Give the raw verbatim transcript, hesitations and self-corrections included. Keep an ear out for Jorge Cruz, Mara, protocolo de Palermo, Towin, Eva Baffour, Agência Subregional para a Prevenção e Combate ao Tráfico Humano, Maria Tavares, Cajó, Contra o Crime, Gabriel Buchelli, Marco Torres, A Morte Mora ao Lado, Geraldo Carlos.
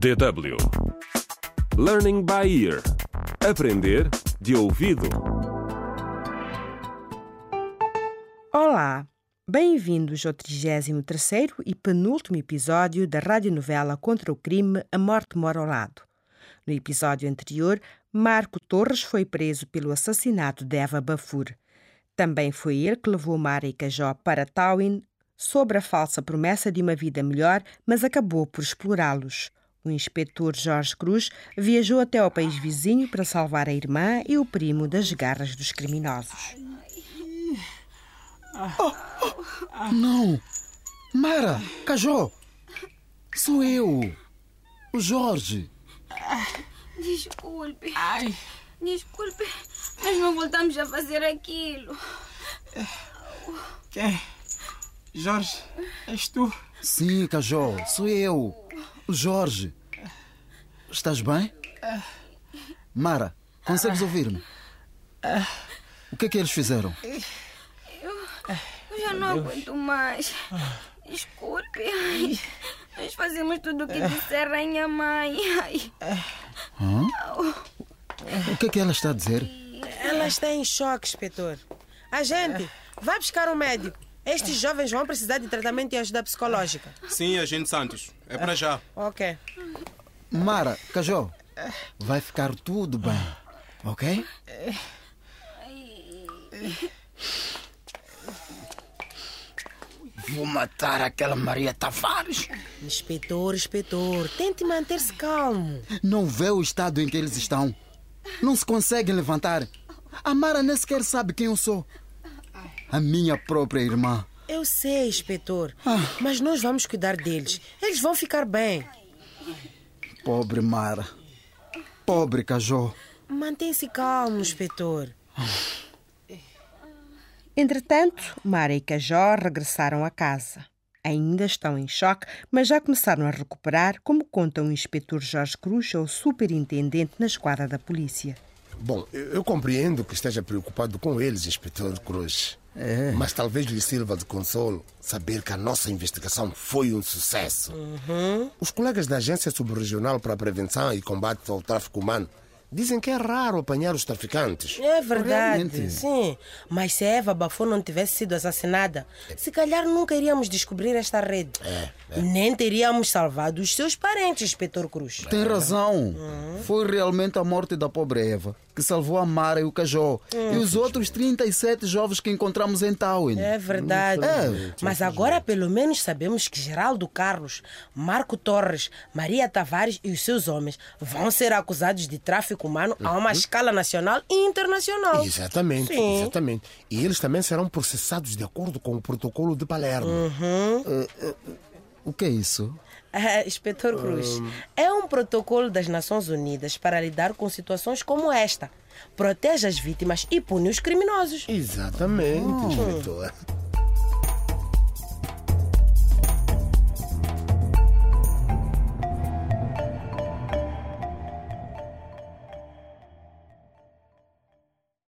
D W. Learning by Ear. Aprender de ouvido. Olá! Bem-vindos ao trigésimo terceiro e penúltimo episódio da radionovela Contra o Crime, A Morte Mora ao Lado. No episódio anterior, Marco Torres foi preso pelo assassinato de Eva Baffour. Também foi ele que levou Mara e Cajó para Towin sobre a falsa promessa de uma vida melhor, mas acabou por explorá-los. O inspetor Jorge Cruz viajou até ao país vizinho para salvar a irmã e o primo das garras dos criminosos. Oh, oh, não! Mara! Cajó! Sou eu! O Jorge! Desculpe. Ai. Desculpe, mas não voltamos a fazer aquilo. Quem? Jorge, és tu? Sim, Cajó, sou eu. Jorge, estás bem? Mara, consegues ouvir-me? O que é que eles fizeram? Eu, eu já não aguento mais. Desculpe. Ai. Nós fazemos tudo o que disser a minha mãe. Ai. Hã? O que é que ela está a dizer? Ela está em choque, inspetor. A gente vai buscar um médico. Estes jovens vão precisar de tratamento e ajuda psicológica. Sim, agente Santos. É para já. Ok. Mara, Cajó, vai ficar tudo bem. Ok? Vou matar aquela Maria Tavares. Inspetor, inspetor, tente manter-se calmo. Não vê o estado em que eles estão. Não se conseguem levantar. A Mara nem sequer sabe quem eu sou. A minha própria irmã. Eu sei, inspetor. Ah. Mas nós vamos cuidar deles. Eles vão ficar bem. Pobre Mara. Pobre Cajó. Mantém-se calmo, inspetor. Ah. Entretanto, Mara e Cajó regressaram à casa. Ainda estão em choque, mas já começaram a recuperar, como conta o inspetor Jorge Cruz, o superintendente na esquadra da polícia. Bom, eu compreendo que esteja preocupado com eles, inspetor Cruz. É. Mas talvez lhe sirva de consolo saber que a nossa investigação foi um sucesso. Uhum. Os colegas da Agência Subregional para a Prevenção e Combate ao Tráfico Humano dizem que é raro apanhar os traficantes. É verdade, realmente. Sim. Mas se a Eva Baffour não tivesse sido assassinada, é. se calhar nunca iríamos descobrir esta rede. É, é. Nem teríamos salvado os seus parentes, inspetor Cruz. Tem razão. Uhum. Foi realmente a morte da pobre Eva que salvou a Mara e o Cajó. Uhum. E os outros trinta e sete jovens que encontramos em Towin. É verdade. É. Mas agora pelo menos sabemos que Geraldo Carlos, Marco Torres, Maria Tavares e os seus homens vão ser acusados de tráfico humano a uma uhum. escala nacional e internacional. Exatamente, Sim. exatamente. E eles também serão processados de acordo com o protocolo de Palermo. Uhum. Uh, uh, uh, o que é isso? Uh, inspetor Cruz, uh... é um protocolo das Nações Unidas para lidar com situações como esta. Protege as vítimas e pune os criminosos. Exatamente, uhum. inspetor.